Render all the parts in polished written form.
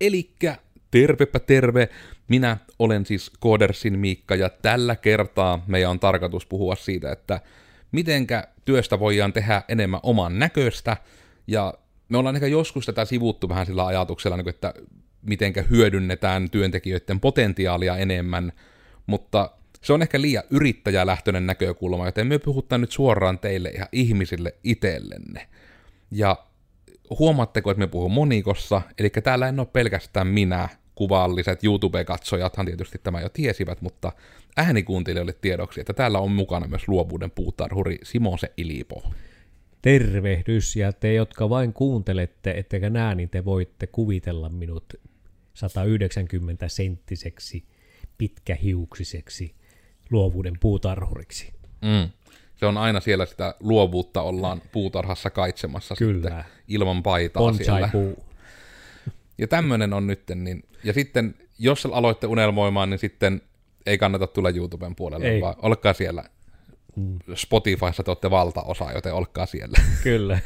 Elikkä tervepä terve, minä olen siis Kodersin Miikka ja tällä kertaa meidän on tarkoitus puhua siitä, että mitenkä työstä voidaan tehdä enemmän oman näköistä ja me ollaan ehkä joskus tätä sivuttu vähän sillä ajatuksella, että mitenkä hyödynnetään työntekijöiden potentiaalia enemmän, mutta se on ehkä liian yrittäjälähtöinen näkökulma, joten me puhutaan nyt suoraan teille ihan ihmisille itsellenne. Ja huomaatteko, että me puhun monikossa, eli täällä en ole pelkästään minä, kuvalliset YouTube-katsojathan tietysti tämä jo tiesivät, mutta äänikuuntelijoille tiedoksi, että täällä on mukana myös luovuuden puutarhuri Simo Seilipo. Tervehdys, ja te, jotka vain kuuntelette, ettekä näe, niin te voitte kuvitella minut 190-senttiseksi, pitkähiuksiseksi luovuuden puutarhuriksi. Mm. Se on aina siellä sitä luovuutta ollaan puutarhassa kaitsemassa. Kyllä. Sitten ilman paitaa Bonsai siellä. Puu. Ja tämmöinen on nyt. Niin, ja sitten, jos aloitte unelmoimaan, niin sitten ei kannata tulla YouTuben puolelle, ei. Vaan olkaa siellä. Spotifyssa te olette valtaosa, joten olkaa siellä. Kyllä.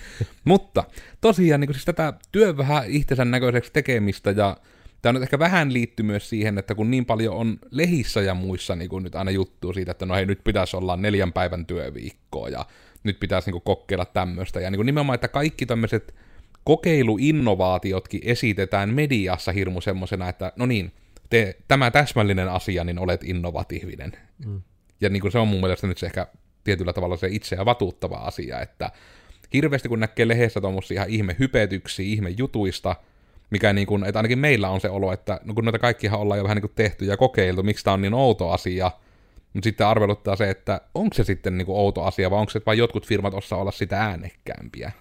Mutta tosiaan niin siis tätä työn vähän itsensä näköiseksi tekemistä, ja tämä nyt ehkä vähän liittyy myös siihen, että kun niin paljon on lehissä ja muissa niin kun nyt aina juttua siitä, että no hei, nyt pitäisi olla 4 päivän työviikkoa, ja nyt pitäisi niin kokeilla tämmöistä, ja niin nimenomaan, että kaikki tämmöiset kokeiluinnovaatiotkin esitetään mediassa hirmu semmoisena, että no niin, tämä täsmällinen asia, niin olet innovatiivinen. Mm. Ja niin kuin se on mun mielestä nyt se ehkä tietyllä tavalla se itseä vatuuttava asia, että hirveästi kun näkee lehdessä tuommoisia ihan ihmehypetyksiä, ihmejutuista, mikä niin kuin, että ainakin meillä on se olo, että no kun noita kaikkihan ollaan jo vähän niin kuin tehty ja kokeiltu, miksi tämä on niin outo asia, mutta sitten arveluttaa se, että onko se sitten niin kuin outo asia, vai onko se, että vain jotkut firmat osaa olla sitä äänekkäämpiä.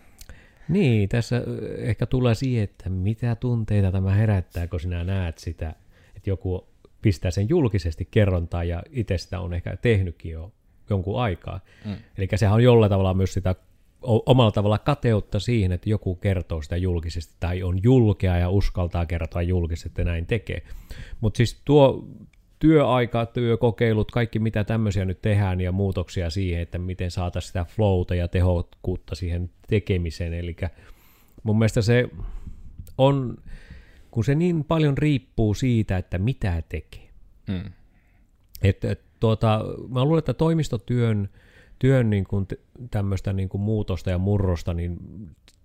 Niin, tässä ehkä tulee siihen, että mitä tunteita tämä herättää, kun sinä näet sitä, että joku pistää sen julkisesti kerrontaan ja itse sitä on ehkä tehnytkin jo jonkun aikaa. Mm. Eli sehän on jollain tavalla myös sitä omalla tavalla kateutta siihen, että joku kertoo sitä julkisesti tai on julkea ja uskaltaa kertoa julkisesti, että näin tekee. Mutta siis tuo työaika, työkokeilut, kaikki mitä tämmöisiä nyt tehdään ja muutoksia siihen, että miten saataisiin sitä flowta ja tehokkuutta siihen tekemiseen. Eli mun mielestä se on, kun se niin paljon riippuu siitä, että mitä tekee. Mm. Mä luulen, että toimistotyön niin kuin tämmöistä niin kuin muutosta ja murrosta, niin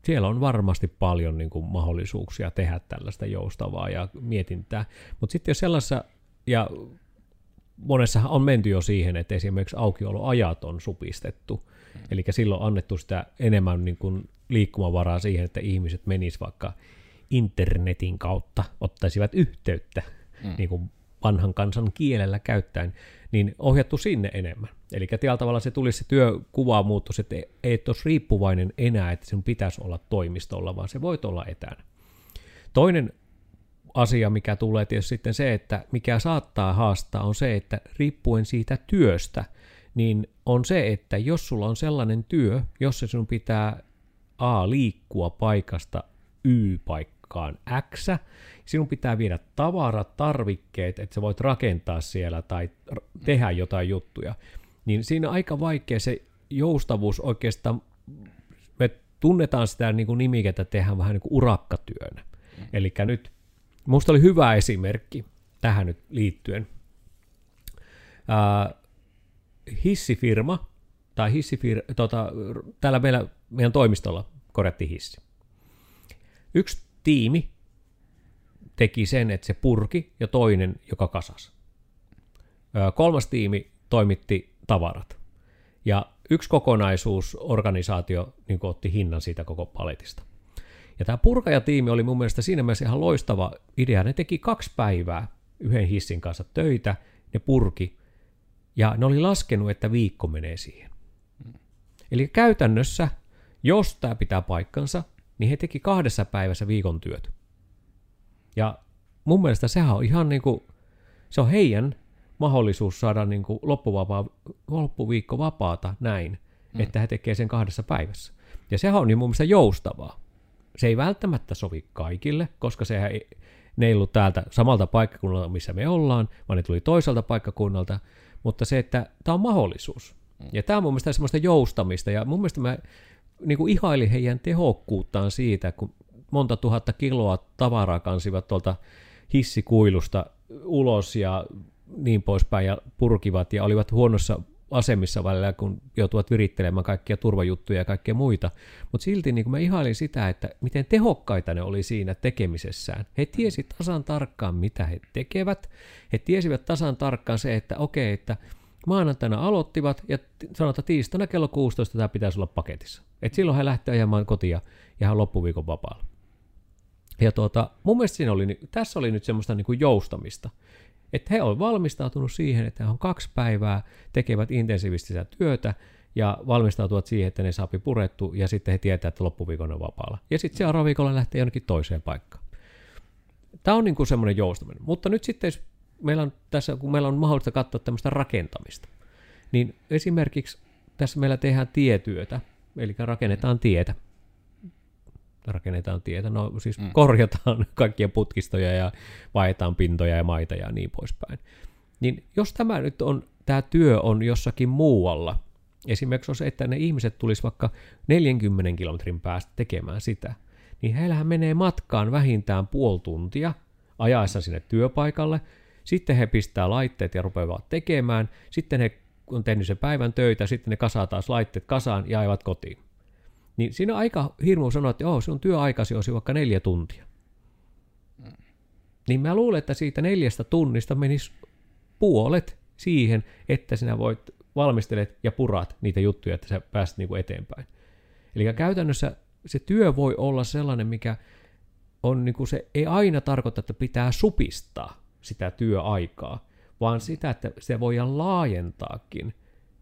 siellä on varmasti paljon niin kuin mahdollisuuksia tehdä tällaista joustavaa ja mietintää. Mutta sitten jos sellaisessa, ja monessahan on menty jo siihen, että esimerkiksi aukioloajat on supistettu, eli silloin on annettu sitä enemmän niin kuin liikkumavaraa siihen, että ihmiset menisivät vaikka internetin kautta, ottaisivat yhteyttä, niin kuin vanhan kansan kielellä käyttäen, niin ohjattu sinne enemmän. Eli tällä tavalla se tulisi se työkuva muuttuisi, että ei olisi riippuvainen enää, että sen pitäisi olla toimistolla, vaan se voi olla etänä. Toinen asia, mikä tulee tietysti sitten se, että mikä saattaa haastaa, on se, että riippuen siitä työstä, niin on se, että jos sulla on sellainen työ, jossa sinun pitää liikkua paikasta Y-paikkaan X, sinun pitää viedä tavarat, tarvikkeet, että sä voit rakentaa siellä tai tehdä jotain juttuja, niin siinä aika vaikea se joustavuus oikeastaan, me tunnetaan sitä niin kuin nimikettä, tehdään vähän niin kuin urakkatyönä. Eli nyt, musta oli hyvä esimerkki tähän nyt liittyen. Täällä meidän toimistolla korjattiin hissi. Yksi tiimi teki sen, että se purki, ja toinen, joka kasasi. Kolmas tiimi toimitti tavarat. Ja yksi kokonaisuusorganisaatio niin otti hinnan siitä koko paletista. Ja tämä purkajatiimi oli mun mielestä siinä mielessä ihan loistava idea. Ne teki 2 päivää yhden hissin kanssa töitä, ne purki, ja ne oli laskenut, että viikko menee siihen. Eli käytännössä, jos tämä pitää paikkansa, niin he teki 2 päivässä viikon työt. Ja mun mielestä sehän on ihan niin kuin, se on heidän mahdollisuus saada niin kuin loppuviikko vapaata näin, että he tekee sen 2 päivässä. Ja sehän on niin mun mielestä joustavaa. Se ei välttämättä sovi kaikille, koska sehän ei, ne ei ollut täältä samalta paikkakunnalta, missä me ollaan, vaan ne tuli toiselta paikkakunnalta, mutta se, että tämä on mahdollisuus. Ja tämä on mun mielestä semmoista joustamista, ja mun mielestä mä niin kuin ihailin heidän tehokkuuttaan siitä, kun monta tuhatta kiloa tavaraa kansivat tuolta hissikuilusta ulos ja niin poispäin ja purkivat ja olivat huonossa asemissa välillä, kun joutuvat virittelemään kaikkia turvajuttuja ja kaikkia muita. Mutta silti niin kun mä ihailin sitä, että miten tehokkaita ne oli siinä tekemisessään. He tiesivät tasan tarkkaan, mitä he tekevät. He tiesivät tasan tarkkaan se, että okei, että maanantaina aloittivat ja sanotaan tiistaina kello 16 tämä pitäisi olla paketissa. Et silloin he lähtevät ajamaan kotia ja hän loppuviikon vapaalla. Ja mun mielestä siinä oli, tässä oli nyt semmoista niin kuin joustamista. Että he on valmistautunut siihen, että he on 2 päivää, tekevät intensiivistä työtä ja valmistautuvat siihen, että ne saapi purettu ja sitten he tietää, että loppuviikon on vapaalla. Ja sitten seuraava viikolla lähtee jonnekin toiseen paikkaan. Tämä on niin kuin semmoinen joustaminen. Mutta nyt sitten jos meillä on tässä, kun meillä on mahdollista katsoa tämmöistä rakentamista, niin esimerkiksi tässä meillä tehdään tietyötä, eli rakennetaan tietä. No siis korjataan kaikkia putkistoja ja vaihdetaan pintoja ja maita ja niin poispäin. Niin jos tämä nyt on, tämä työ on jossakin muualla, esimerkiksi on se, että ne ihmiset tulisi vaikka 40 kilometrin päästä tekemään sitä, niin heillähän menee matkaan vähintään 0,5 tuntia ajaessa sinne työpaikalle, sitten he pistää laitteet ja rupeavat tekemään, sitten he on tehnyt sen päivän töitä, sitten ne kasaa taas laitteet kasaan ja ajavat kotiin. Niin siinä on aika hirmu sanoa, että sinun työaikasi olisi vaikka 4 tuntia. Niin mä luulen, että siitä 4 tunnista menisi puolet siihen, että sinä voit valmistelet ja purat niitä juttuja, että sä pääset niinku eteenpäin. Eli käytännössä se työ voi olla sellainen, mikä on niinku se ei aina tarkoita, että pitää supistaa sitä työaikaa, vaan sitä, että se voidaan laajentaakin.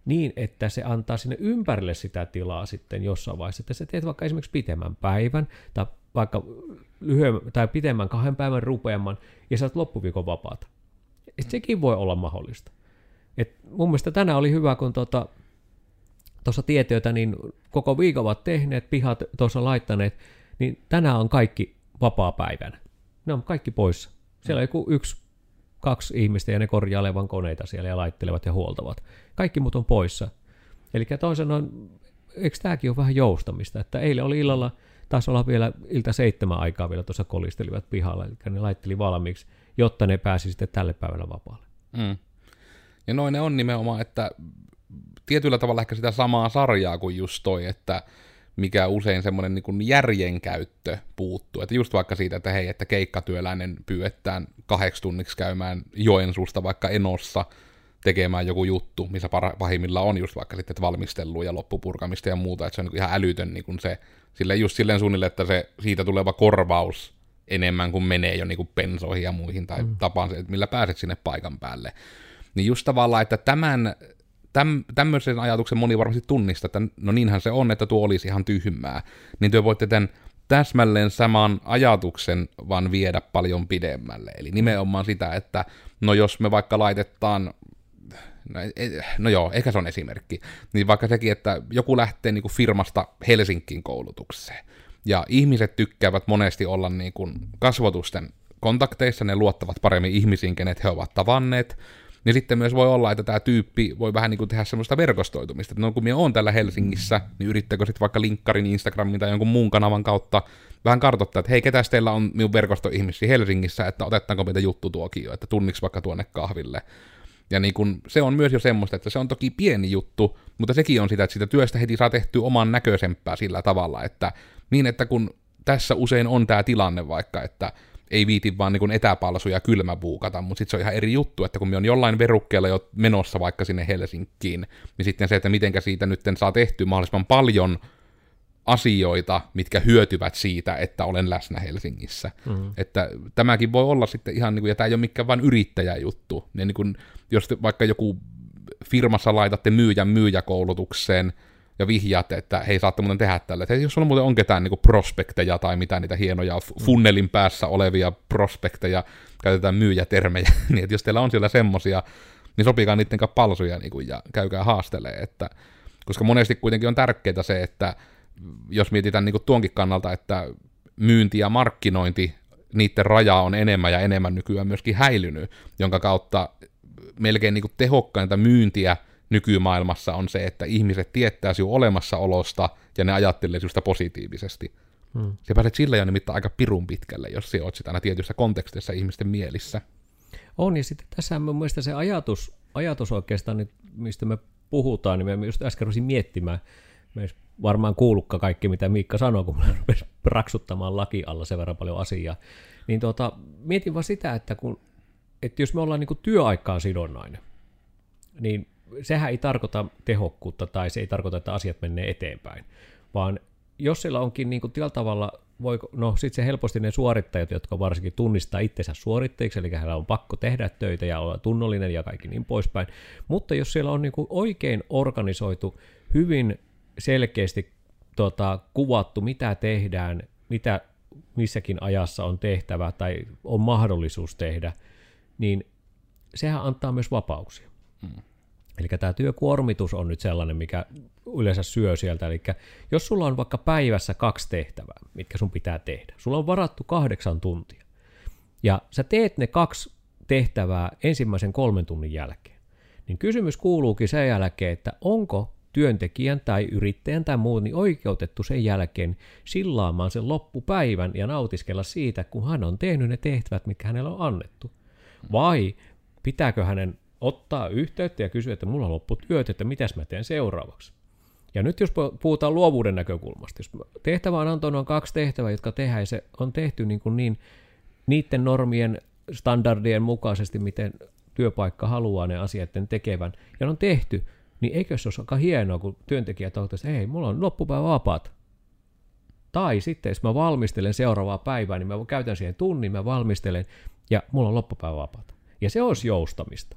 Niin, että se antaa sinne ympärille sitä tilaa sitten jossain vaiheessa, että sä teet vaikka esimerkiksi pitemmän päivän tai vaikka tai pitemmän 2 päivän rupeamman ja saat loppuviikon vapaata. Et sekin voi olla mahdollista. Et mun mielestä tänään oli hyvä, kun tuossa tietyötä niin koko viikon ovat tehneet, pihat tuossa laittaneet, niin tänään on kaikki vapaapäivänä. Ne on kaikki poissa. Siellä on joku 1-2 ihmistä ja ne korjailevat koneita siellä ja laittelevat ja huoltavat. Kaikki muut on poissa. Eli toisaalta on, eikö tämäkin ole vähän joustamista, että eilen oli illalla, taisi olla vielä 7 aikaa vielä tuossa kolistelivat pihalla, eli ne laitteli valmiiksi, jotta ne pääsi sitten tälle päivällä vapaalle. Mm. Ja noin ne on nimenomaan, että tietyllä tavalla ehkä sitä samaa sarjaa kuin just toi, että mikä usein semmoinen niin järjenkäyttö puuttuu. Että just vaikka siitä, että hei, että keikkatyöläinen pyydetään 8 tunniksi käymään Joensuusta vaikka Enossa tekemään joku juttu, missä pahimmilla on just vaikka sitten valmistelua ja loppupurkamista ja muuta, että se on niin ihan älytön niin kuin se, just silleen suunnilleen, että se siitä tuleva korvaus enemmän kuin menee jo niin pensoihin ja muihin tai tapaan, että millä pääset sinne paikan päälle. Niin just tavallaan, että tämmöisen ajatuksen moni varmasti tunnistaa, että no niinhän se on, että tuo olisi ihan tyhmää, niin te voitte tämän täsmälleen saman ajatuksen vaan viedä paljon pidemmälle. Eli nimenomaan sitä, että no jos me vaikka laitetaan, ehkä se on esimerkki, niin vaikka sekin, että joku lähtee niin kuin firmasta Helsinkiin koulutukseen, ja ihmiset tykkäävät monesti olla niin kuin kasvotusten kontakteissa, ne luottavat paremmin ihmisiin, kenet he ovat tavanneet, niin sitten myös voi olla, että tämä tyyppi voi vähän niin kuin tehdä semmoista verkostoitumista, että no kun minä olen täällä Helsingissä, niin yrittääkö sitten vaikka linkkarin, Instagramin tai jonkun muun kanavan kautta vähän kartoittaa, että hei, ketäs teillä on minun verkostoihmisiä Helsingissä, että otetaanko meitä juttu tuokin jo, että tunniksi vaikka tuonne kahville. Ja niin kun, se on myös jo semmoista, että se on toki pieni juttu, mutta sekin on sitä, että sitä työstä heti saa tehtyä oman näköisempää sillä tavalla, että niin, että kun tässä usein on tämä tilanne vaikka, että ei viiti vaan niin etäpalsuja kylmäbuukata, mutta sitten se on ihan eri juttu, että kun me on jollain verukkeella jo menossa vaikka sinne Helsinkiin, niin sitten se, että mitenkä siitä nyt saa tehtyä mahdollisimman paljon asioita, mitkä hyötyvät siitä, että olen läsnä Helsingissä. Mm-hmm. Että tämäkin voi olla sitten ihan, niin kuin, ja tämä ei ole mikään vain yrittäjäjuttu. Ja niin kuin, jos vaikka joku firmassa laitatte myyjäkoulutukseen, ja vihjaatte, että hei, saatte muuten tehdä tällä. Että jos sulla muuten on ketään niin kuin prospekteja tai mitä niitä hienoja funnelin päässä olevia prospekteja, käytetään myyjätermejä, niin että jos teillä on siellä semmosia, niin sopikaa niiden kanssa palsuja niin kuin, ja käykää haastelee. Että, koska monesti kuitenkin on tärkeää se, että jos mietitään niin kuin tuonkin kannalta, että myynti ja markkinointi, niiden raja on enemmän ja enemmän nykyään myöskin häilynyt, jonka kautta melkein niin kuin tehokkainta myyntiä nykymaailmassa on se, että ihmiset tietää sinun olemassaolosta ja ne ajattelee sinusta positiivisesti. Se pääset sillä jo nimittäin aika pirun pitkälle, jos sinä olet sitä aina tietyissä kontekstissa ihmisten mielissä. On, ja sitten tässä mun mielestä se ajatus oikeastaan, mistä me puhutaan, niin me just äsken rupesin miettimään, me ei varmaan kuullutkaan kaikki, mitä Miikka sanoi, kun mä rupesin raksuttamaan laki alla sen verran paljon asiaa, niin mietin vaan sitä, että jos me ollaan niin työaikaan sidonnainen, niin sehän ei tarkoita tehokkuutta tai se ei tarkoita, että asiat menee eteenpäin, vaan jos siellä onkin niin kuin tällä tavalla, sitten se helposti ne suorittajat, jotka varsinkin tunnistaa itsensä suorittajiksi, eli heillä on pakko tehdä töitä ja olla tunnollinen ja kaikki niin poispäin, mutta jos siellä on niin kuin oikein organisoitu, hyvin selkeästi kuvattu, mitä tehdään, mitä missäkin ajassa on tehtävä tai on mahdollisuus tehdä, niin sehän antaa myös vapauksia. Mm. Eli tämä työkuormitus on nyt sellainen, mikä yleensä syö sieltä. Eli jos sulla on vaikka päivässä 2 tehtävää, mitkä sun pitää tehdä, sulla on varattu 8 tuntia, ja sä teet ne 2 tehtävää ensimmäisen 3 tunnin jälkeen, niin kysymys kuuluukin sen jälkeen, että onko työntekijän tai yrittäjän tai muun niin oikeutettu sen jälkeen sillaamaan sen loppupäivän ja nautiskella siitä, kun hän on tehnyt ne tehtävät, mitkä hänellä on annettu. Vai pitääkö hänen ottaa yhteyttä ja kysyä, että mulla on loppu työt, että mitäs mä teen seuraavaksi. Ja nyt jos puhutaan luovuuden näkökulmasta, jos tehtävänantoon on 2 tehtävää, jotka tehdään, ja se on tehty niin niiden normien, standardien mukaisesti, miten työpaikka haluaa ne asioiden tekevän, ja ne on tehty, niin eikö se olisi aika hienoa, kun työntekijät ottaisi, että hei, mulla on loppupäivä vapaat. Tai sitten, jos mä valmistelen seuraavaa päivää, niin mä käytän siihen tunnin, mä valmistelen, ja mulla on loppupäivä vapaat. Ja se olisi joustamista.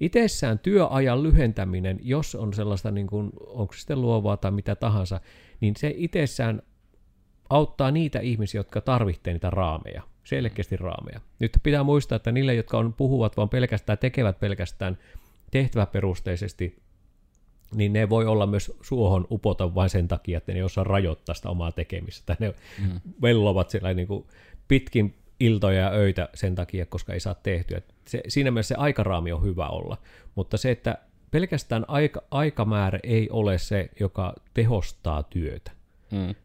Itsessään työajan lyhentäminen, jos on sellaista, niin kuin, onko se sitten luovaa tai mitä tahansa, niin se itsessään auttaa niitä ihmisiä, jotka tarvitsee niitä raameja, selkeästi raameja. Nyt pitää muistaa, että niille, jotka puhuvat vaan pelkästään, tekevät pelkästään tehtäväperusteisesti, niin ne voi olla myös suohon upota vain sen takia, että ne ei osaa rajoittaa sitä omaa tekemistä. Ne vellovat siellä niin kuin pitkin iltoja ja öitä sen takia, koska ei saa tehtyä. Siinä mielessä se aikaraami on hyvä olla, mutta se, että pelkästään aikamäärä ei ole se, joka tehostaa työtä,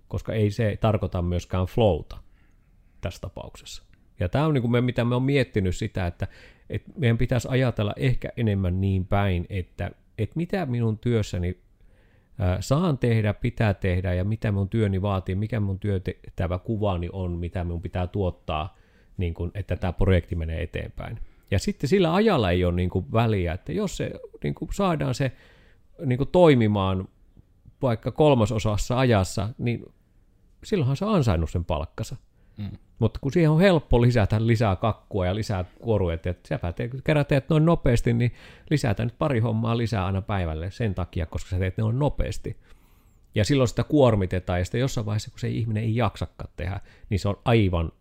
koska ei se tarkoita myöskään flowta tässä tapauksessa. Ja tämä on niin kuin mitä me on miettinyt sitä, että meidän pitäisi ajatella ehkä enemmän niin päin, että mitä minun työssäni saan tehdä, pitää tehdä ja mitä minun työni vaatii, mikä minun työtehtävä kuvani on, mitä minun pitää tuottaa, niin kun, että tämä projekti menee eteenpäin. Ja sitten sillä ajalla ei ole niin kun, väliä, että jos se, niin kun, saadaan se niin kun, toimimaan vaikka 3/3 ajassa, niin silloinhan se on ansainnut sen palkkansa. Mm. Mutta kun siihen on helppo lisätä lisää kakkua ja lisää kuoruja, että kerran teet noin nopeasti, niin lisätään nyt 2 hommaa lisää aina päivälle sen takia, koska sä teet ne on nopeasti. Ja silloin sitä kuormitetaan, ja sitten jossain vaiheessa, kun se ihminen ei jaksakaan tehdä, niin se on aivan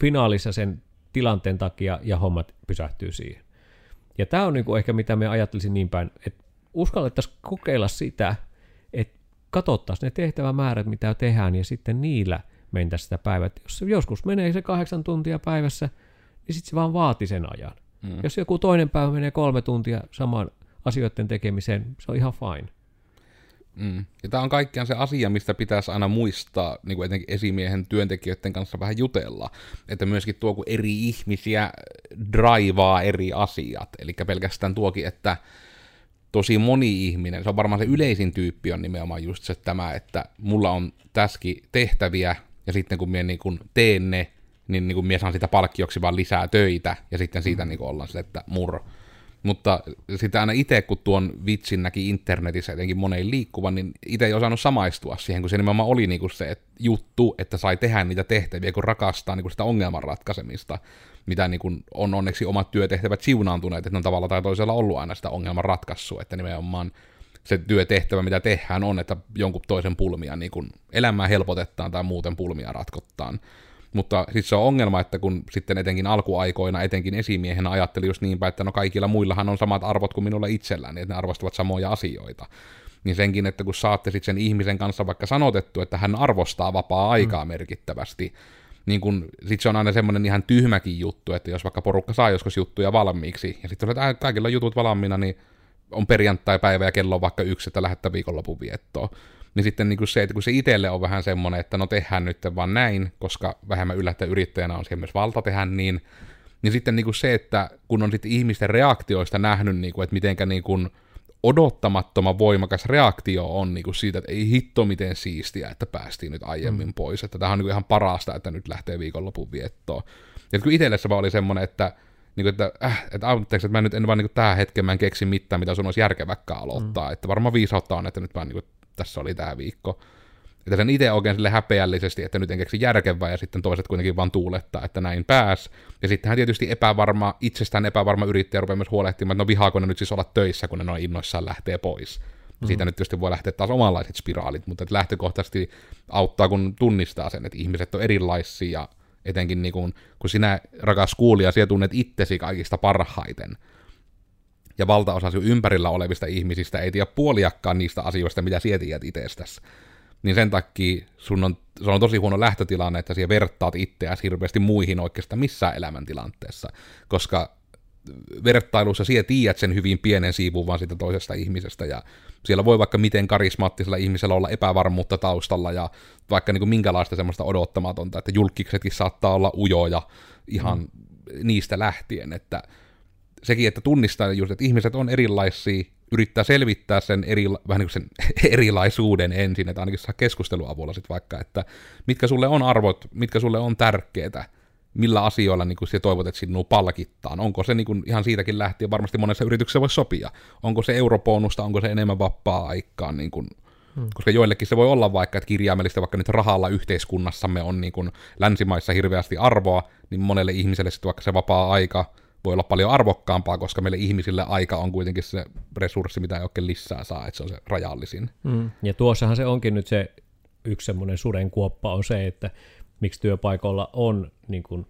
finaalissa sen tilanteen takia, ja hommat pysähtyy siihen. Ja tämä on niinku ehkä mitä me ajattelisin niin päin, että uskallettaisiin kokeilla sitä, että katsottaisiin ne tehtävämäärät, mitä tehdään, ja sitten niillä mentäisi sitä päivää. Jos joskus menee se 8 tuntia päivässä, niin sitten se vaan vaati sen ajan. Mm. Jos joku toinen päivä menee 3 tuntia samaan asioiden tekemiseen, se on ihan fine. Mm. Ja tämä on kaikkiaan se asia, mistä pitäisi aina muistaa, niin kuin etenkin esimiehen työntekijöiden kanssa vähän jutella, että myöskin tuo, kun eri ihmisiä draivaa eri asiat. Eli pelkästään tuokin, että tosi moni ihminen, se on varmaan se yleisin tyyppi on nimenomaan just se tämä, että mulla on tässäkin tehtäviä, ja sitten kun minä niin teen ne, niin, minä saan sitä palkkioksi vaan lisää töitä, ja sitten siitä niin ollaan sille, että murro. Mutta sitä aina itse, kun tuon vitsin näki internetissä jotenkin moneen liikkuvan, niin itse ei osannut samaistua siihen, kun se nimenomaan oli niin kuin se että juttu, että sai tehdä niitä tehtäviä, kun rakastaa niin kuin sitä ongelman ratkaisemista, mitä niin kuin on onneksi omat työtehtävät siunaantuneet, että ne on tavalla tai toisella ollut aina sitä ongelman ratkaisua, että nimenomaan se työtehtävä, mitä tehdään, on, että jonkun toisen pulmia niin kuin elämää helpotetaan tai muuten pulmia ratkottaan. Mutta sitten se on ongelma, että kun sitten etenkin alkuaikoina, etenkin esimiehenä ajattelin just niinpä, että no kaikilla muillahan on samat arvot kuin minulla itselläni, niin että ne arvostavat samoja asioita. Niin senkin, että kun saatte sitten sen ihmisen kanssa vaikka sanotettu, että hän arvostaa vapaa-aikaa merkittävästi, niin kun sit se on aina semmoinen ihan tyhmäkin juttu, että jos vaikka porukka saa joskus juttuja valmiiksi, ja sitten on, että kaikilla jutut valmiina, niin on perjantai-päivä ja kello on vaikka 1, että lähdetään viikonlopun viettoon. niin sitten niin kuin se, että kun se itselle on vähän semmoinen, että no tehdään nyt vaan näin, koska vähemmän yllättäen yrittäjänä on siihen myös valta tehdä niin, niin sitten niin kuin se, että kun on sitten ihmisten reaktioista nähnyt, niin kuin, että mitenkä niin kuin odottamattoman voimakas reaktio on niin kuin siitä, että ei hitto miten siistiä, että päästiin nyt aiemmin pois, että tämähän on niin kuin ihan parasta, että nyt lähtee viikonlopun viettoon. Ja kun itselle se vaan oli semmoinen, että anteeksi, että mä nyt en vaan niin tähän hetkeen mä en keksi mitään, mitä sun olisi järkeväkään aloittaa, että varmaan viisautta on, että nyt vaan niin kuin, tässä oli tämä viikko. Että sen itse oikein sille häpeällisesti, että nyt en keksi järkevää, ja sitten toiset kuitenkin vaan tuulettaa, että näin pääs. Ja sittenhän tietysti itsestään epävarma yrittäjä rupeaa myös huolehtimaan, että no vihaako ne nyt siis olla töissä, kun ne noin innoissaan lähtee pois. Siitä nyt tietysti voi lähteä taas omanlaiset spiraalit, mutta lähtökohtaisesti auttaa, kun tunnistaa sen, että ihmiset on erilaisia, etenkin niin kun sinä, rakas kuulija, sinä tunnet itsesi kaikista parhaiten. Ja valtaosa sinun ympärillä olevista ihmisistä ei tiedä puoliakkaan niistä asioista, mitä sinä tiedät itsestäsi. Niin sen takia se on tosi huono lähtötilanne, että sinä vertaat itseäsi hirveästi muihin oikeastaan missään elämäntilanteessa, koska vertailussa sinä tiedät sen hyvin pienen siivun vaan siitä toisesta ihmisestä, ja siellä voi vaikka miten karismaattisella ihmisellä olla epävarmuutta taustalla, ja vaikka niin kuin minkälaista semmoista odottamatonta, että julkkiksetkin saattaa olla ujoja ihan niistä lähtien, että sekin, että tunnistaa just, että ihmiset on erilaisia, yrittää selvittää sen, vähän niin sen erilaisuuden ensin, että ainakin saa keskusteluavulla sitten vaikka, että mitkä sulle on arvot, mitkä sulle on tärkeitä, millä asioilla niin sinä toivot, että sinua palkittaan, onko se niin ihan siitäkin lähtien, varmasti monessa yrityksessä voi sopia, onko se eurobonusta, onko se enemmän vapaa-aikaa, niin kuin, koska joillekin se voi olla vaikka, että kirjaimellisesti vaikka nyt rahalla yhteiskunnassamme on niin kuin länsimaissa hirveästi arvoa, niin monelle ihmiselle sitten vaikka se vapaa-aika voi olla paljon arvokkaampaa, koska meille ihmisille aika on kuitenkin se resurssi, mitä ei oikein lisää saa, että se on se rajallisin. Ja tuossahan se onkin nyt se yksi semmoinen sudenkuoppa on se, että miksi työpaikoilla on niin kuin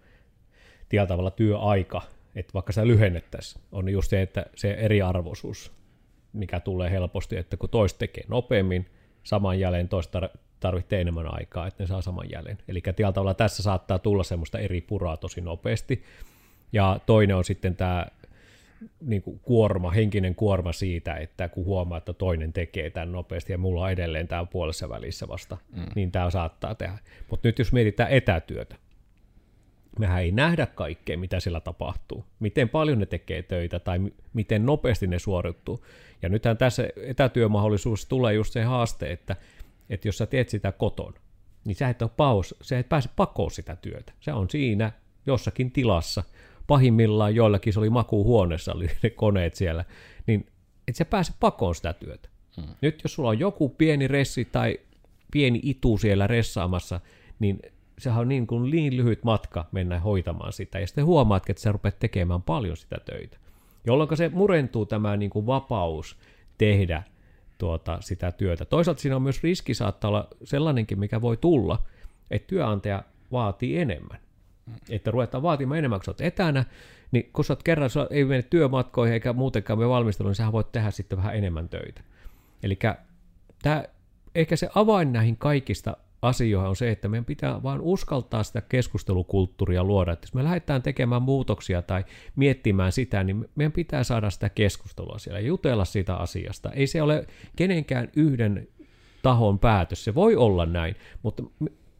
tietyllä tavalla työaika, että vaikka sitä lyhennettäisiin, on just se, että se eriarvoisuus, mikä tulee helposti, että kun toista tekee nopeammin, saman jälleen toista tarvitsee enemmän aikaa, että ne saa saman jälleen. Eli tietyllä tavalla tässä saattaa tulla semmoista eri puraa tosi nopeasti. Ja toinen on sitten tämä niin kuin kuorma, henkinen kuorma siitä, että kun huomaa, että toinen tekee tämän nopeasti ja mulla on edelleen tämä puolessa välissä vasta, niin tämä saattaa tehdä. Mutta nyt jos mietitään etätyötä, mehän ei nähdä kaikkea, mitä sillä tapahtuu, miten paljon ne tekee töitä tai miten nopeasti ne suorittuu. Ja nythän tässä etätyömahdollisuus tulee just se haaste, että jos sä teet sitä kotona, niin sä et pääse pakoon sitä työtä. Se on siinä jossakin tilassa. Pahimmillaan joillakin se oli makuuhuoneessa, oli ne koneet siellä, niin et sä pääse pakoon sitä työtä. Nyt jos sulla on joku pieni ressi tai pieni itu siellä ressaamassa, niin sehän on niin lyhyt matka mennä hoitamaan sitä, ja sitten huomaatkin, että sä rupeat tekemään paljon sitä töitä, jolloin se murentuu tämä niin kuin vapaus tehdä sitä työtä. Toisaalta siinä on myös riski, saattaa olla sellainenkin, mikä voi tulla, että työnantaja vaatii enemmän. Että ruvetaan vaatimaan enemmän, kun sä oot etänä, niin kun sä oot kerran, sä ei mene työmatkoihin eikä muutenkaan me valmisteluun, niin sähän voit tehdä sitten vähän enemmän töitä. Eli ehkä se avain näihin kaikista asioihin on se, että meidän pitää vaan uskaltaa sitä keskustelukulttuuria luoda. Että jos me lähdetään tekemään muutoksia tai miettimään sitä, niin meidän pitää saada sitä keskustelua siellä, jutella siitä asiasta. Ei se ole kenenkään yhden tahon päätös, se voi olla näin, mutta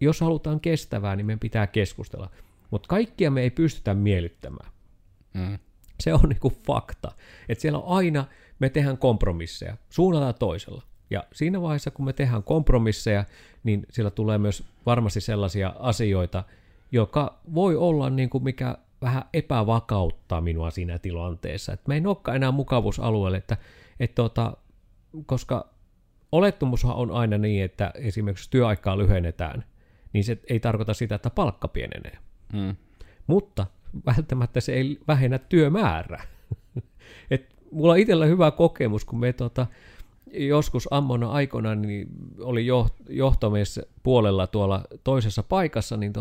jos halutaan kestävää, niin meidän pitää keskustella. Mutta kaikkia me ei pystytä miellyttämään. Se on niinku fakta. Että siellä on aina, me tehdään kompromisseja suunnalla toisella. Ja siinä vaiheessa, kun me tehdään kompromisseja, niin siellä tulee myös varmasti sellaisia asioita, joka voi olla niinku mikä vähän epävakauttaa minua siinä tilanteessa. Et mä en olekaan enää mukavuusalueelle, koska olettumushan on aina niin, että esimerkiksi työaikaa lyhennetään, niin se ei tarkoita sitä, että palkka pienenee. Mutta välttämättä se ei vähennä työmäärää. Et mulla on itsellä hyvä kokemus, kun me joskus ammona aikana niin oli johtomies puolella tuolla toisessa paikassa, niin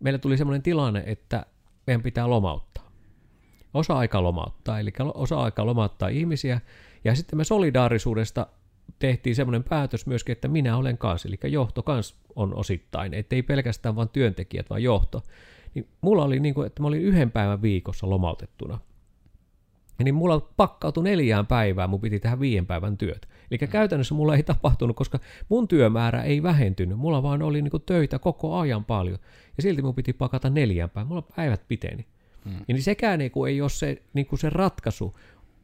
meillä tuli sellainen tilanne, että meidän pitää lomauttaa. Osa-aika lomauttaa ihmisiä, ja sitten me solidaarisuudesta tehtiin semmoinen päätös myöskin, että minä olen kanssa, eli johto kanssa on osittain, ettei pelkästään vaan työntekijät, vaan johto. Niin mulla oli niin kuin, että mä olin 1 päivän viikossa lomautettuna. Ja niin mulla pakkautui 4 päivää, mun piti tehdä 5 päivän työt. Eli käytännössä mulla ei tapahtunut, koska mun työmäärä ei vähentynyt. Mulla vaan oli niinku töitä koko ajan paljon. Ja silti mun piti pakata 4 päivää. Mulla päivät piteni. Ja niin sekään ei ole se, niinku se ratkaisu,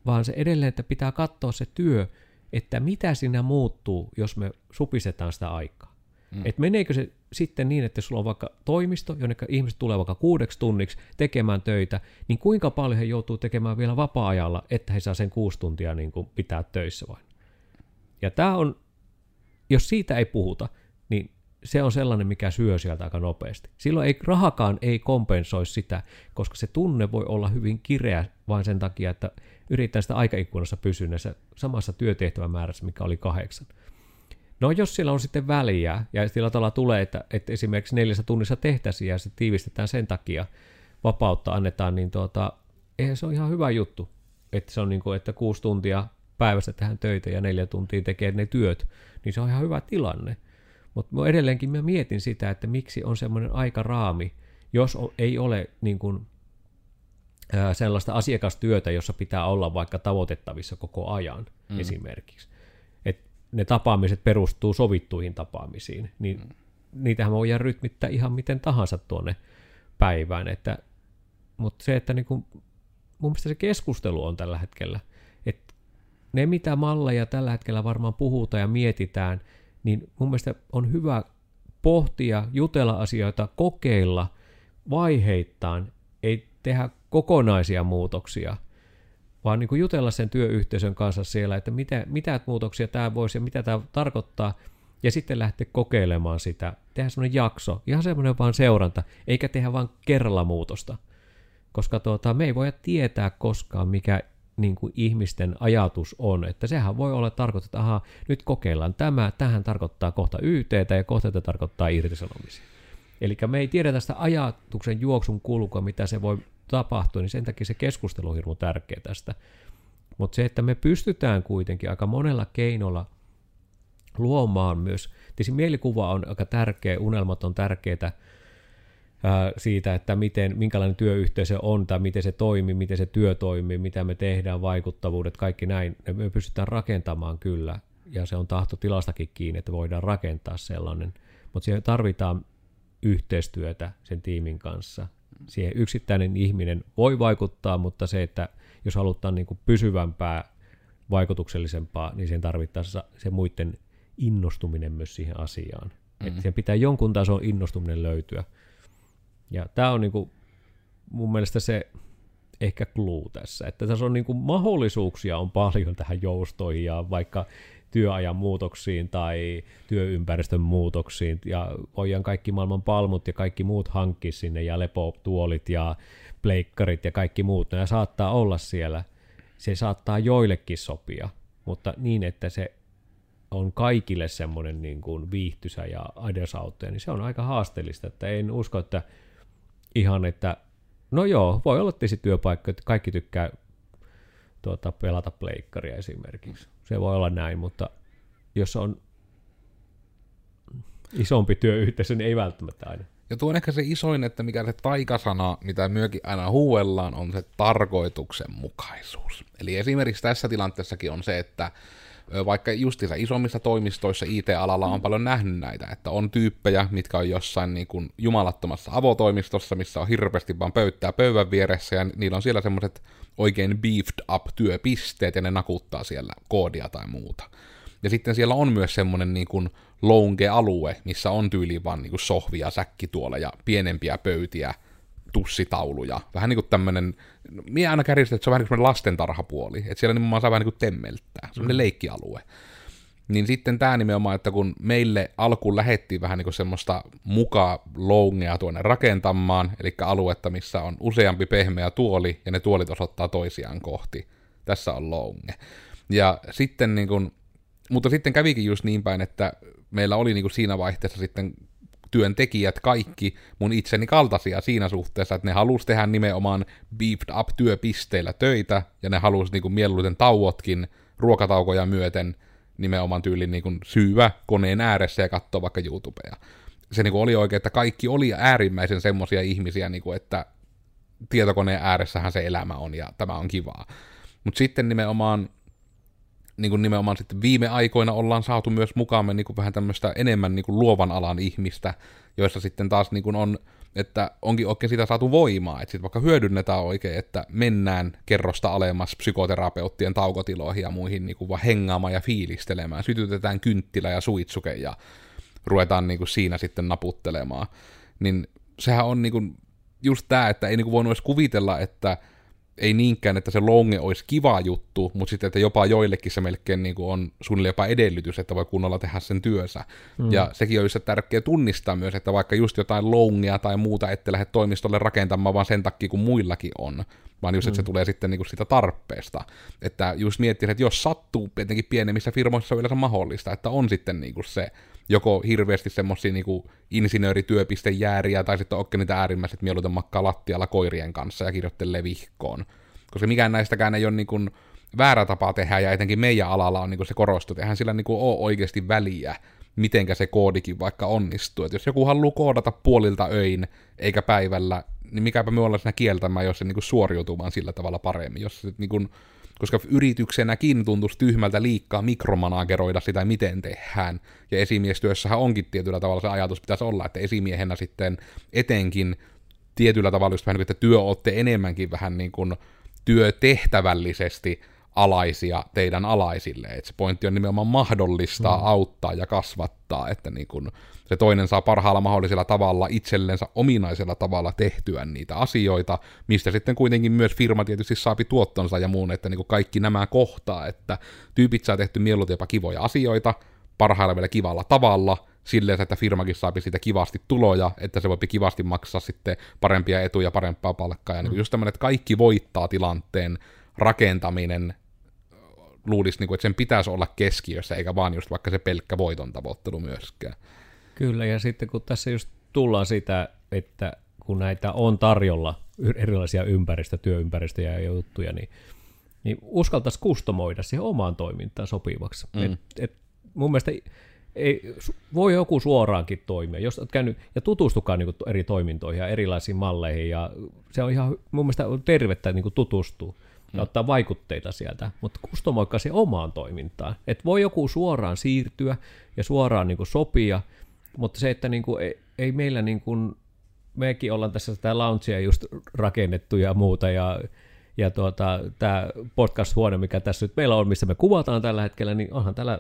vaan se edelleen, että pitää katsoa se työ, että mitä siinä muuttuu, jos me supistetaan sitä aikaa. Että meneekö se sitten niin, että sulla on vaikka toimisto, jonne ihmiset tulee vaikka 6 tunniksi tekemään töitä, niin kuinka paljon he joutuu tekemään vielä vapaa-ajalla, että he saa sen 6 tuntia niin kuin pitää töissä vain. Ja tämä on, jos siitä ei puhuta, niin se on sellainen, mikä syö sieltä aika nopeasti. Silloin rahakaan ei kompensoi sitä, koska se tunne voi olla hyvin kireä vain sen takia, että yritetään sitä aikaikkunassa pysyä näissä samassa työtehtävämäärässä, mikä oli 8. No jos siellä on sitten väliä, ja sillä tavalla tulee, että esimerkiksi 4 tunnissa tehtäisiin, ja se tiivistetään sen takia, vapautta annetaan, niin eihän se ole ihan hyvä juttu, että se on niin kuin, että 6 tuntia päivässä tehdään töitä, ja 4 tuntia tekee ne työt, niin se on ihan hyvä tilanne. Mutta edelleenkin mä mietin sitä, että miksi on semmoinen aikaraami, jos ei ole niin kuin sellaista asiakastyötä, jossa pitää olla vaikka tavoitettavissa koko ajan esimerkiksi. Ne tapaamiset perustuu sovittuihin tapaamisiin, niin niitähän voidaan rytmittää ihan miten tahansa tuonne päivään. Mutta se, että niinku, mun mielestä se keskustelu on tällä hetkellä, että ne mitä malleja tällä hetkellä varmaan puhutaan ja mietitään, niin mun mielestä on hyvä pohtia, jutella asioita, kokeilla vaiheittain, ei tehdä kokonaisia muutoksia, vaan niin kuin jutella sen työyhteisön kanssa siellä, että mitä muutoksia tämä voisi ja mitä tämä tarkoittaa, ja sitten lähteä kokeilemaan sitä. Tehdään semmoinen jakso, ihan semmoinen vaan seuranta, eikä tehdä vaan kerralla muutosta, koska me ei voida tietää koskaan, mikä niin kuin ihmisten ajatus on, että sehän voi olla tarkoitettu, että ahaa, nyt kokeillaan tähän tarkoittaa kohta YT:tä ja kohta tätä tarkoittaa irtisanomisia. Eli me ei tiedetä sitä ajatuksen juoksun kulkua, mitä se voi tapahtua, niin sen takia se keskustelu on hirveän tärkeä tästä. Mutta se, että me pystytään kuitenkin aika monella keinolla luomaan myös, tietysti mielikuva on aika tärkeä, unelmat on tärkeitä siitä, että minkälainen työyhteisö on tai miten se toimii, miten se työ toimii, mitä me tehdään, vaikuttavuudet, kaikki näin, me pystytään rakentamaan kyllä, ja se on tahtotilastakin kiinni, että voidaan rakentaa sellainen, mutta siihen tarvitaan yhteistyötä sen tiimin kanssa. Siihen yksittäinen ihminen voi vaikuttaa, mutta se, että jos halutaan niin kuin pysyvämpää, vaikutuksellisempaa, niin sen tarvittaessa se muiden innostuminen myös siihen asiaan. Että siihen pitää jonkun tason innostuminen löytyä. Ja tämä on niin kuin mun mielestä se ehkä clue tässä, että tässä on niin kuin mahdollisuuksia on paljon tähän joustoihin ja vaikka työajan muutoksiin tai työympäristön muutoksiin, ja voidaan kaikki maailman palmut ja kaikki muut hankkia sinne, ja lepotuolit ja pleikkarit ja kaikki muut, nämä saattaa olla siellä, se saattaa joillekin sopia, mutta niin, että se on kaikille semmoinen niin kuin viihtyisä ja edesauttaja, niin se on aika haasteellista, että en usko, että ihan, että no joo, voi olla tietysti työpaikka, että kaikki tykkää pelata pleikkaria esimerkiksi. Se voi olla näin, mutta jos on isompi työyhteisö, niin ei välttämättä aina. Ja tuo on ehkä se isoin, että mikä se taikasana, mitä myökin aina huuellaan, on se tarkoituksenmukaisuus. Eli esimerkiksi tässä tilanteessakin on se, että vaikka justiinsa isommissa toimistoissa IT-alalla on paljon nähnyt näitä, että on tyyppejä, mitkä on jossain niin kuin jumalattomassa avotoimistossa, missä on hirveästi vaan pöytää pöydän vieressä, ja niillä on siellä semmoiset oikein beefed up työpisteet, ja ne nakuttaa siellä koodia tai muuta. Ja sitten siellä on myös semmoinen niin kuin lounge-alue, missä on tyyliin vaan niin kuin sohvia, säkkituoleja, pienempiä pöytiä, tussitauluja. Vähän niin kuin tämmöinen, minä aina kärjistän, että se on vähän niin kuin lastentarhapuoli, että siellä nimenomaan saa vähän niin kuin temmeltää, semmoinen leikkialue. Niin sitten tämä nimenomaan, että kun meille alkuun lähettiin vähän niin kuin semmoista muka-loungea tuonne rakentamaan, eli aluetta, missä on useampi pehmeä tuoli, ja ne tuolit osoittaa toisiaan kohti. Tässä on lounge. Ja sitten niin kuin, mutta sitten kävikin just niin päin, että meillä oli niin kuin siinä vaihteessa sitten työntekijät kaikki mun itseni kaltaisia siinä suhteessa, että ne halusi tehdä nimenomaan beefed up työpisteillä töitä, ja ne halusi niin kuin mieluiten tauotkin ruokataukoja myöten nimenomaan tyylin niin kuin syyvä koneen ääressä ja katsoa vaikka YouTubea. Se niin kuin oli oikein, että kaikki oli äärimmäisen semmoisia ihmisiä, niin kuin, että tietokoneen ääressähän se elämä on ja tämä on kivaa. Mutta sitten nimenomaan niin kuin nimenomaan sitten viime aikoina ollaan saatu myös mukaamme niin kuin vähän tämmöistä enemmän niin kuin luovan alan ihmistä, joissa sitten taas niin kuin on, että onkin oikein sitä saatu voimaa, että sitten vaikka hyödynnetään oikein, että mennään kerrosta alemmas psykoterapeuttien taukotiloihin ja muihin niin kuin vaan hengaamaan ja fiilistelemään, sytytetään kynttilä ja suitsuke ja ruvetaan niin kuin siinä sitten naputtelemaan, niin sehän on niin kuin just tämä, että ei niin kuin voinut edes kuvitella, että ei niinkään, että se longe olisi kiva juttu, mutta sitten, että jopa joillekin se melkein niin kuin on suunnilleen jopa edellytys, että voi kunnolla tehdä sen työnsä. Mm. Ja sekin on just tärkeää tunnistaa myös, että vaikka just jotain longea tai muuta, ette lähde toimistolle rakentamaan vaan sen takia, kun muillakin on, vaan just, että se tulee sitten niin kuin sitä tarpeesta. Että just miettii, että jos sattuu jotenkin pienemmissä firmoissa on yleensä mahdollista, että on sitten niin kuin se joko hirveästi semmoisia niin kuin insinöörityöpistejääriä, tai sitten onkin niitä äärimmäiset mieluiten makkaa lattialla koirien kanssa ja kirjoittelee vihkoon. Koska mikään näistäkään ei ole niin kuin väärä tapa tehdä, ja etenkin meidän alalla on niin kuin se korostunut. Eihän sillä niin kuin ole oikeasti väliä, mitenkä se koodikin vaikka onnistuu. Et jos joku haluaa koodata puolilta öin, eikä päivällä, niin mikäpä me ollaan siinä kieltämään, jos se niin kuin suoriutuu vaan sillä tavalla paremmin. Jos se niin kuin, koska yrityksenäkin tuntuisi tyhmältä liikkaa mikromanageroida sitä, miten tehdään. Ja esimiestyössähän onkin tietyllä tavalla se ajatus pitäisi olla, että esimiehenä sitten etenkin tietyllä tavalla just vähän niin kuin, että työ olette enemmänkin vähän niin kuin työtehtävällisesti alaisia teidän alaisille. Et se pointti on nimenomaan mahdollistaa, auttaa ja kasvattaa, että niin kun se toinen saa parhaalla mahdollisella tavalla itsellensä ominaisella tavalla tehtyä niitä asioita, mistä sitten kuitenkin myös firma tietysti saapi tuottonsa ja muun, että niin kun kaikki nämä kohtaa, että tyypit saa tehty mieluiten jopa kivoja asioita, parhailla vielä kivalla tavalla, silleen, että firmakin saapi siitä kivasti tuloja, että se voi kivasti maksaa sitten parempia etuja, parempaa palkkaa, ja niin kun just tämmöinen, että kaikki voittaa tilanteen rakentaminen, luulisi, että sen pitäisi olla keskiössä, eikä vaan just vaikka se pelkkä voiton tavoittelu myöskään. Kyllä, ja sitten kun tässä just tullaan sitä, että kun näitä on tarjolla erilaisia työympäristöjä ja juttuja, niin uskaltaisi kustomoida siihen omaan toimintaan sopivaksi. Mun mielestä ei, voi joku suoraankin toimia, jos olet käynyt, ja tutustukaa niin kuin eri toimintoihin ja erilaisiin malleihin, ja se on ihan mun mielestä tervettä niin kuin tutustua. Ja ottaa vaikutteita sieltä, mutta kustomoikaa se omaan toimintaan. Että voi joku suoraan siirtyä ja suoraan niin kuin sopia, mutta se, että niin kuin ei meillä, niin kuin, mekin ollaan tässä sitä loungea just rakennettu ja muuta, ja tämä podcast-huone, mikä tässä nyt meillä on, missä me kuvataan tällä hetkellä, niin onhan täällä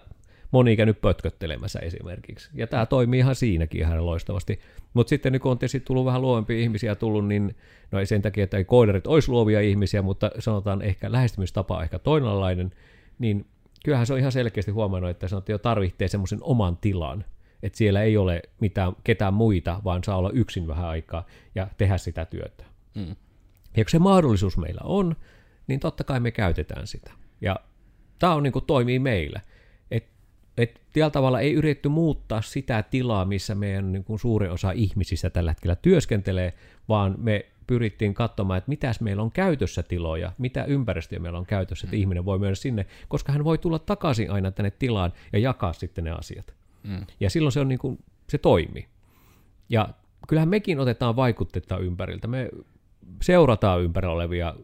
moni käynyt pötköttelemässä esimerkiksi. Ja tämä toimii ihan siinäkin ihan loistavasti. Mutta sitten niin kun on tietysti tullut vähän luovempia ihmisiä tullut, niin no ei sen takia, että ei kooderit olisi luovia ihmisiä, mutta sanotaan ehkä lähestymistapa ehkä toinenlainen, niin kyllähän se on ihan selkeästi huomannut, että sanotaan, että jo tarvitsee semmoisen oman tilan, että siellä ei ole mitään, ketään muita, vaan saa olla yksin vähän aikaa ja tehdä sitä työtä. Ja kun se mahdollisuus meillä on, niin totta kai me käytetään sitä. Ja tämä on niin kuin toimii meillä. Että tällä tavalla ei yritetty muuttaa sitä tilaa, missä meidän niin kuin suurin osa ihmisistä tällä hetkellä työskentelee, vaan me pyrittiin katsomaan, että mitäs meillä on käytössä tiloja, mitä ympäristöjä meillä on käytössä, että ihminen voi mennä sinne, koska hän voi tulla takaisin aina tänne tilaan ja jakaa sitten ne asiat. Ja silloin se on niin kuin, se toimii. Ja kyllähän mekin otetaan vaikutteita ympäriltä. Me seurataan ympärillä olevia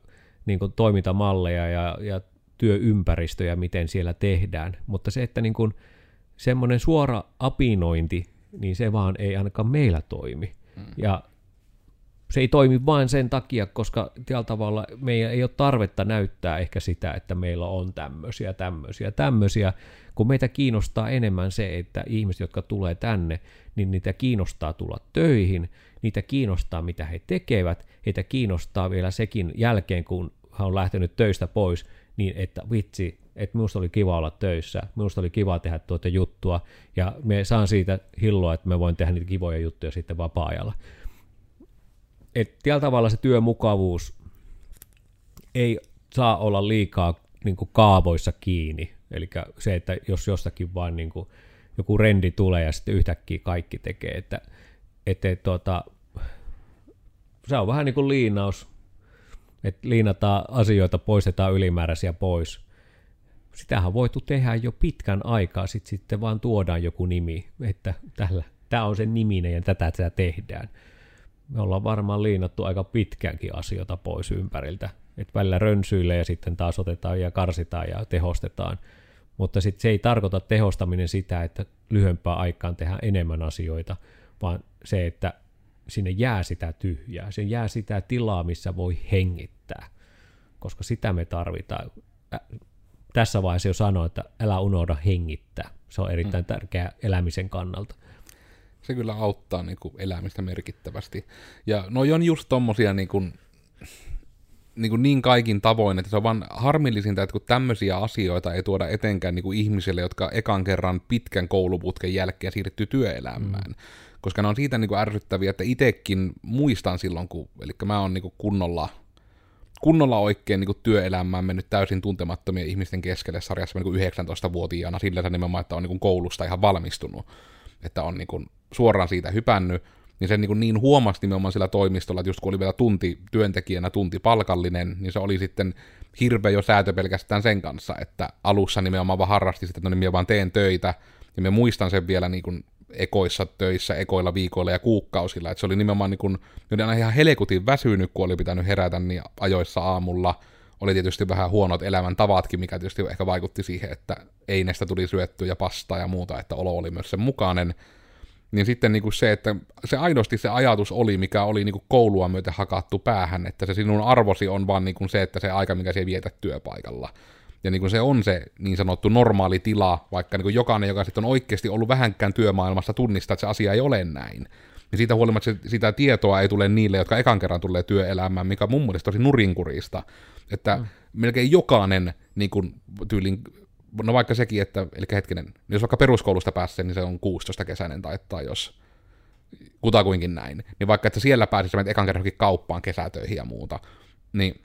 niin kuin toimintamalleja ja työympäristöjä, miten siellä tehdään, mutta se, että niin kun semmoinen suora apinointi, niin se vaan ei ainakaan meillä toimi. Ja se ei toimi vain sen takia, koska tällä tavalla meillä ei ole tarvetta näyttää ehkä sitä, että meillä on tämmöisiä, kun meitä kiinnostaa enemmän se, että ihmiset, jotka tulee tänne, niin niitä kiinnostaa tulla töihin, niitä kiinnostaa, mitä he tekevät, heitä kiinnostaa vielä sekin jälkeen, kun hän on lähtenyt töistä pois, niin että vitsi, että minusta oli kiva olla töissä, minusta oli kiva tehdä tuota juttua, ja me saan siitä hilloa, että me voin tehdä niitä kivoja juttuja sitten vapaa-ajalla. Että tällä tavalla se työmukavuus ei saa olla liikaa niin kuin kaavoissa kiinni, eli se, että jos jostakin vaan niin kuin joku rendi tulee ja sitten yhtäkkiä kaikki tekee, että se on vähän niin kuin liinaus, että liinataan asioita, poistetaan ylimääräisiä pois. Sitähän on voitu tehdä jo pitkän aikaa, sitten vaan tuodaan joku nimi, että tämä on sen niminen ja tätä tehdään. Me ollaan varmaan liinattu aika pitkäänkin asioita pois ympäriltä, että välillä rönsyilee ja sitten taas otetaan ja karsitaan ja tehostetaan, Mutta sitten se ei tarkoita tehostaminen sitä, että lyhyempään aikaan tehdään enemmän asioita, vaan se, että sinne jää sitä tyhjää, sinne jää sitä tilaa, missä voi hengittää, koska sitä me tarvitaan. Tässä vaiheessa jo sanoa, että älä unohda hengittää. Se on erittäin tärkeää elämisen kannalta. Se kyllä auttaa niin kuin elämistä merkittävästi. Ja noi on just tommosia niin kaikin tavoin, että se on vaan harmillisinta, että kun tämmöisiä asioita ei tuoda etenkään niin kuin ihmisille, jotka ekan kerran pitkän kouluputken jälkeen siirtyy työelämään. Koska ne on siitä niin kuin ärsyttäviä, että itsekin muistan silloin, eli mä oon niin kuin kunnolla oikein niin kuin työelämään mennyt täysin tuntemattomien ihmisten keskelle sarjassa niin kuin 19-vuotiaana sillä tavalla nimenomaan, että on niin kuin koulusta ihan valmistunut, että on niin kuin suoraan siitä hypännyt, niin sen niin huomasi nimenomaan sillä toimistolla, että just kun oli vielä tunti työntekijänä, tunti palkallinen, niin se oli sitten hirveä jo säätö pelkästään sen kanssa, että alussa nimenomaan vaan harrasti sitä, että minä vaan teen töitä, ja minä muistan sen vielä niin kuin ekoissa töissä, ekoilla viikoilla ja kuukausilla, että se oli nimenomaan niin kuin, minä olin ihan helkutin väsynyt, kun oli pitänyt herätä niin ajoissa aamulla, oli tietysti vähän huonot elämäntavatkin, mikä tietysti ehkä vaikutti siihen, että einestä tuli syöttyä ja pastaa ja muuta, että olo oli myös sen mukainen, niin sitten niin kuin se, että se aidosti se ajatus oli, mikä oli niin kuin koulua myöten hakattu päähän, että se sinun arvosi on vaan niin kuin se, että se aika, mikä sinä vietät työpaikalla. Ja niin kuin se on se niin sanottu normaali tila, vaikka niin kuin jokainen, joka sitten on oikeasti ollut vähänkään työmaailmassa, tunnistaa, että se asia ei ole näin. Ja siitä huolimatta sitä tietoa ei tule niille, jotka ekan kerran tulee työelämään, mikä on mun mielestä tosi nurinkurista. Että melkein jokainen niin kuin tyylin... No vaikka sekin, että, eli hetkinen, jos vaikka peruskoulusta pääsee, niin se on 16 kesäinen tai jos kutakuinkin näin, niin vaikka että siellä pääsisi ekan kerran kauppaan kesätöihin ja muuta, niin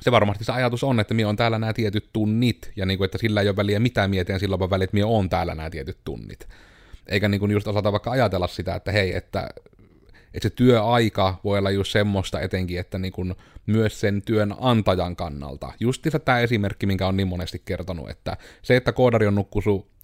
se varmasti se ajatus on, että minä on täällä nämä tietyt tunnit, ja niin kuin, että sillä ei ole väliä mitään mieteen, sillä on väliä, että minä on täällä nämä tietyt tunnit. Eikä niin kuin just osata vaikka ajatella sitä, että hei, että se työaika voi olla just semmoista etenkin, että niin kuin myös sen työnantajan kannalta. Justiinsa tämä esimerkki, minkä on niin monesti kertonut, että se, että koodari on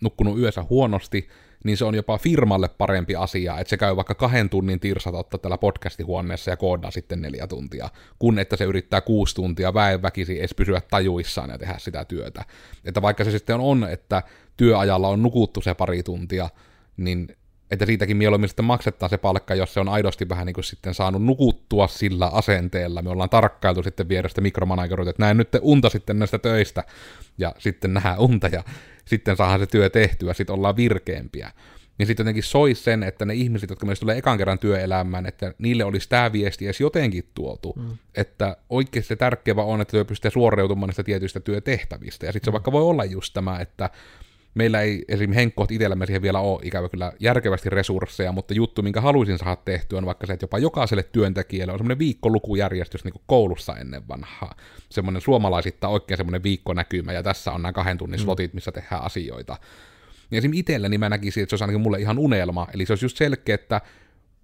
nukkunut yössä huonosti, niin se on jopa firmalle parempi asia, että se käy vaikka 2 tunnin tirsat ottaa tällä podcastihuoneessa ja koodaa sitten 4 tuntia, kun että se yrittää 6 tuntia väenväkisin edes pysyä tajuissaan ja tehdä sitä työtä. Että vaikka se sitten on, että työajalla on nukuttu se 2 tuntia, niin että siitäkin mieluummin sitten maksettaa se palkka, jos se on aidosti vähän niin kuin sitten saanut nukuttua sillä asenteella. Me ollaan tarkkailtu sitten vierestä mikromanageroita, että näen nyt unta sitten näistä töistä, ja sitten nähdään unta, ja sitten saadaan se työ tehtyä, sitten ollaan virkeämpiä. Niin sitten jotenkin soisi sen, että ne ihmiset, jotka myös tulee ekan kerran työelämään, että niille olisi tämä viesti edes jotenkin tuotu, että oikeasti se tärkeä on, että työ pystyy suoriutumaan niistä tietyistä työtehtävistä, ja sitten se vaikka voi olla just tämä, että meillä ei esimerkiksi henkkohti itsellämme siihen vielä ole ikävä kyllä järkevästi resursseja, mutta juttu, minkä haluaisin saada tehtyä, on vaikka se, että jopa jokaiselle työntekijälle on semmoinen viikkolukujärjestys niin kuin koulussa ennen vanhaa. Semmoinen suomalaisittain oikein semmoinen viikkonäkymä, ja tässä on nämä 2 tunnin slotit, missä tehdään asioita. Ja esimerkiksi itsellä niin mä näkisin, että se olisi ainakin mulle ihan unelma, eli se olisi just selkeä, että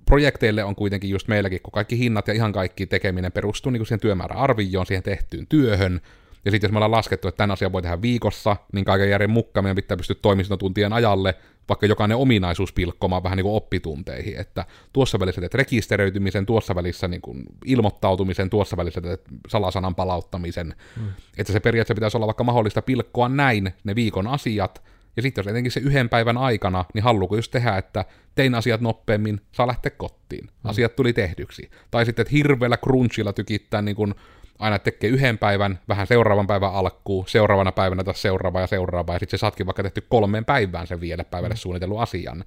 projekteille on kuitenkin just meilläkin, kun kaikki hinnat ja ihan kaikki tekeminen perustuu niin kuin siihen työmääräarvioon, siihen tehtyyn työhön. Ja sitten jos me ollaan laskettu, että tämän asian voi tehdä viikossa, niin kaiken järjen mukaan meidän pitää pystyä toimistotuntien ajalle, vaikka jokainen ominaisuus pilkkomaan vähän niin kuin oppitunteihin, että tuossa välissä teet rekisteröitymisen, tuossa välissä niin kuin ilmoittautumisen, tuossa välissä teet salasanan palauttamisen, että se periaatteessa pitäisi olla vaikka mahdollista pilkkoa näin ne viikon asiat, ja sitten jos etenkin se 1 päivän aikana, niin haluuko just tehdä, että tein asiat nopeammin, saa lähteä kotiin, asiat tuli tehdyksi, tai sitten että hirveällä crunchilla tykittää niin kuin aina tekee 1 päivän, vähän seuraavan päivän alkuun, seuraavana päivänä taas seuraava, ja sitten se saatkin vaikka tehty 3 päivään sen 5 päivälle suunnitellut asian.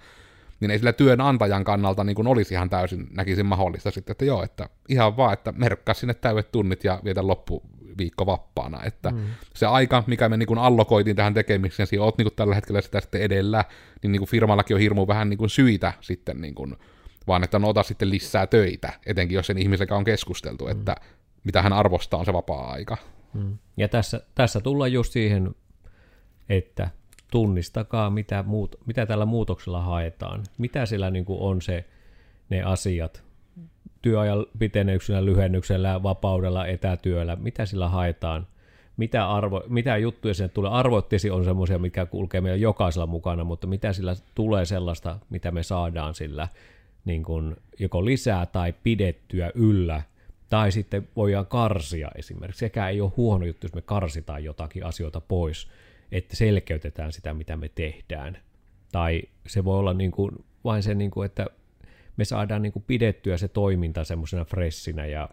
Niin ei sillä työnantajan kannalta niin kun olisi ihan täysin, näkisin mahdollista sitten, että joo, että ihan vaan, että merkkaa sinne täydet tunnit ja vietä loppuviikko vapaana. Että se aika, mikä me niin kun allokoitiin tähän tekemiseen, siinä olet niin kun tällä hetkellä sitä sitten edellä, niin, niin kun firmallakin on hirmu vähän niin kun syitä sitten, niin kun, vaan että no ota sitten lisää töitä, etenkin jos sen ihmisenkaan on keskusteltu, että mitä hän arvostaa, on se vapaa-aika. Ja tässä tullaan just siihen, että tunnistakaa, mitä tällä muutoksella haetaan. Mitä sillä niin kuin on ne asiat, työajan pitennyksellä, lyhennyksellä, vapaudella, etätyöllä, mitä sillä haetaan, mitä juttuja sinne tulee. Arvoittisi on semmoisia, mitkä kulkee meillä jokaisella mukana, mutta mitä sillä tulee sellaista, mitä me saadaan sillä niin kuin joko lisää tai pidettyä yllä, tai sitten voidaan karsia esimerkiksi. Sekään ei ole huono juttu, jos me karsitaan jotakin asioita pois. että selkeytetään sitä, mitä me tehdään. Tai se voi olla niin kuin vain se, niin kuin, että me saadaan niin kuin pidettyä se toiminta semmoisena freshinä ja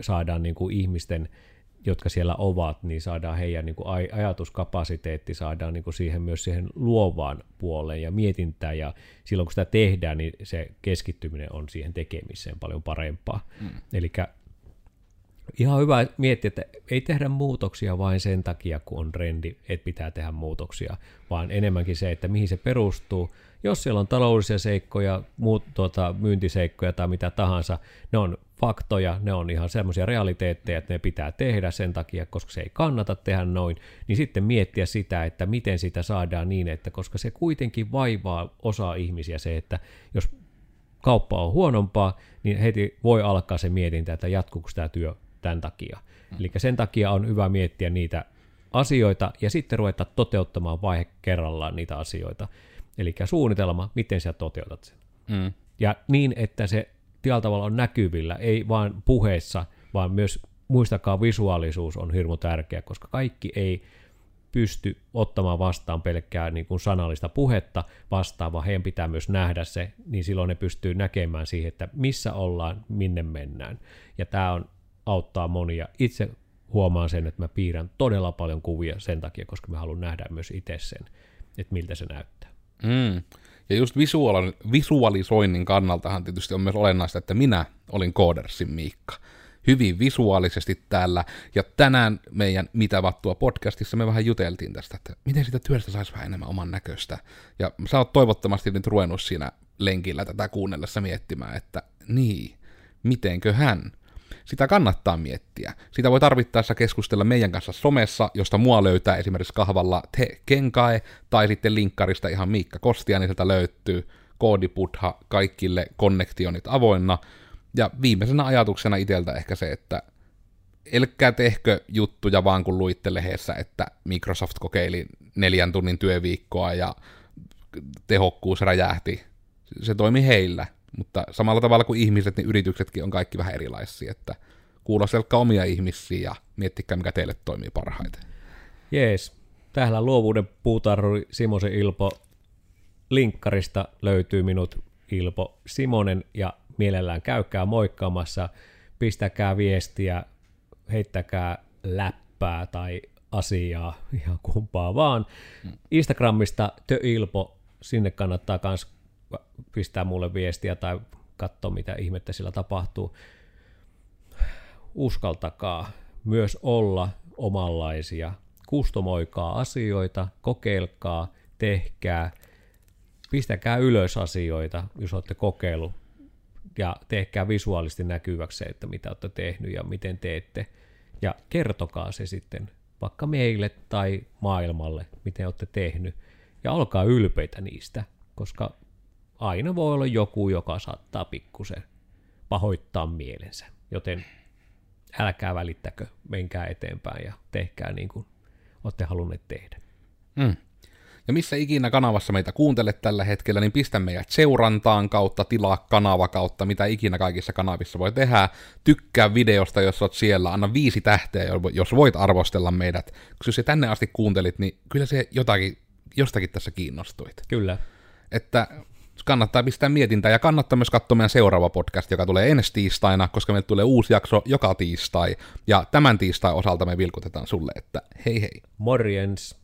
saadaan niin kuin ihmisten, jotka siellä ovat, niin saadaan heidän niin kuin ajatuskapasiteetti, saadaan niin kuin siihen myös siihen luovaan puoleen ja mietintään, ja silloin kun sitä tehdään, niin se keskittyminen on siihen tekemiseen paljon parempaa. Mm. Eli ihan hyvä miettiä, että ei tehdä muutoksia vain sen takia, kun on trendi, että pitää tehdä muutoksia, vaan enemmänkin se, että mihin se perustuu. Jos siellä on taloudellisia seikkoja, muut, myyntiseikkoja tai mitä tahansa, ne on faktoja, ne on ihan semmoisia realiteetteja, että ne pitää tehdä sen takia, koska se ei kannata tehdä noin, niin sitten miettiä sitä, että miten sitä saadaan niin, että koska se kuitenkin vaivaa osaa ihmisiä se, että jos kauppa on huonompaa, niin heti voi alkaa se mietintä, että jatkuuko tämä työ tämän takia. Eli sen takia on hyvä miettiä niitä asioita ja sitten ruveta toteuttamaan vaihe kerrallaan niitä asioita. Eli suunnitelma, miten sä toteutat sen. Mm. Ja niin, että se tavalla on näkyvillä, ei vaan puheessa, vaan myös muistakaa visuaalisuus on hirmu tärkeä, koska kaikki ei pysty ottamaan vastaan pelkkää niin kuin sanallista puhetta vastaan, vaan heidän pitää myös nähdä se, niin silloin ne pystyy näkemään siihen, että missä ollaan, minne mennään. Ja tämä on, auttaa monia. Itse huomaan sen, että mä piirrän todella paljon kuvia sen takia, koska mä haluan nähdä myös itse sen, että miltä se näyttää. Mm. Ja just visualisoinnin kannaltahan tietysti on myös olennaista, että minä olin Kodersin Miikka. Hyvin visuaalisesti täällä, ja tänään meidän Mitä vattua podcastissa me vähän juteltiin tästä, että miten sitä työstä saisi vähän enemmän oman näköistä. Ja sä oot toivottavasti nyt ruvennut siinä lenkillä tätä kuunnellessa miettimään, että niin, mitenköhän? Sitä kannattaa miettiä. Sitä voi tarvittaessa keskustella meidän kanssa somessa, josta mua löytää esimerkiksi kahvalla Te Kenkae, tai sitten linkkarista ihan Miikka Kostia, niin sieltä löytyy koodipudha, kaikille konnektionit avoinna. Ja viimeisenä ajatuksena itseltä ehkä se, että elkkää tehkö juttuja vaan kun luitte lehdessä, että Microsoft kokeili 4 tunnin työviikkoa ja tehokkuus räjähti. Se toimi heillä. Mutta samalla tavalla kuin ihmiset, niin yrityksetkin on kaikki vähän erilaisia, että kuulostelkaa omia ihmisiä ja miettikää, mikä teille toimii parhaiten. Jees, täällä luovuuden puutarhuri Simo Seilipo. Linkkarista löytyy minut Ilpo Simonen, ja mielellään käykää moikkaamassa, pistäkää viestiä, heittäkää läppää tai asiaa, ihan kumpaa vaan. Instagramista The Ilpo, sinne kannattaa myös pistää mulle viestiä tai katsoa, mitä ihmettä sillä tapahtuu. Uskaltakaa myös olla omanlaisia. Kustomoikaa asioita, kokeilkaa, tehkää, pistäkää ylös asioita, jos olette kokeillut, ja tehkää visuaalisesti näkyväksi se, että mitä olette tehnyt ja miten teette, ja kertokaa se sitten vaikka meille tai maailmalle, miten olette tehnyt, ja olkaa ylpeitä niistä, koska aina voi olla joku, joka saattaa pikkusen pahoittaa mielensä, joten älkää välittäkö, menkää eteenpäin ja tehkää niin kuin olette halunneet tehdä. Mm. Ja missä ikinä kanavassa meitä kuuntelet tällä hetkellä, niin pistä meidät seurantaan kautta, tilaa kanava kautta, mitä ikinä kaikissa kanavissa voi tehdä. Tykkää videosta, jos olet siellä, anna 5 tähteä, jos voit arvostella meidät. Koska jos sä tänne asti kuuntelit, niin kyllä se jostakin tässä kiinnostuit. Kyllä. Että kannattaa pistää mietintää, ja kannattaa myös katsoa meidän seuraava podcast, joka tulee ensi tiistaina, koska meille tulee uusi jakso joka tiistai. Ja tämän tiistain osalta me vilkutetaan sulle, että hei hei. Morjens.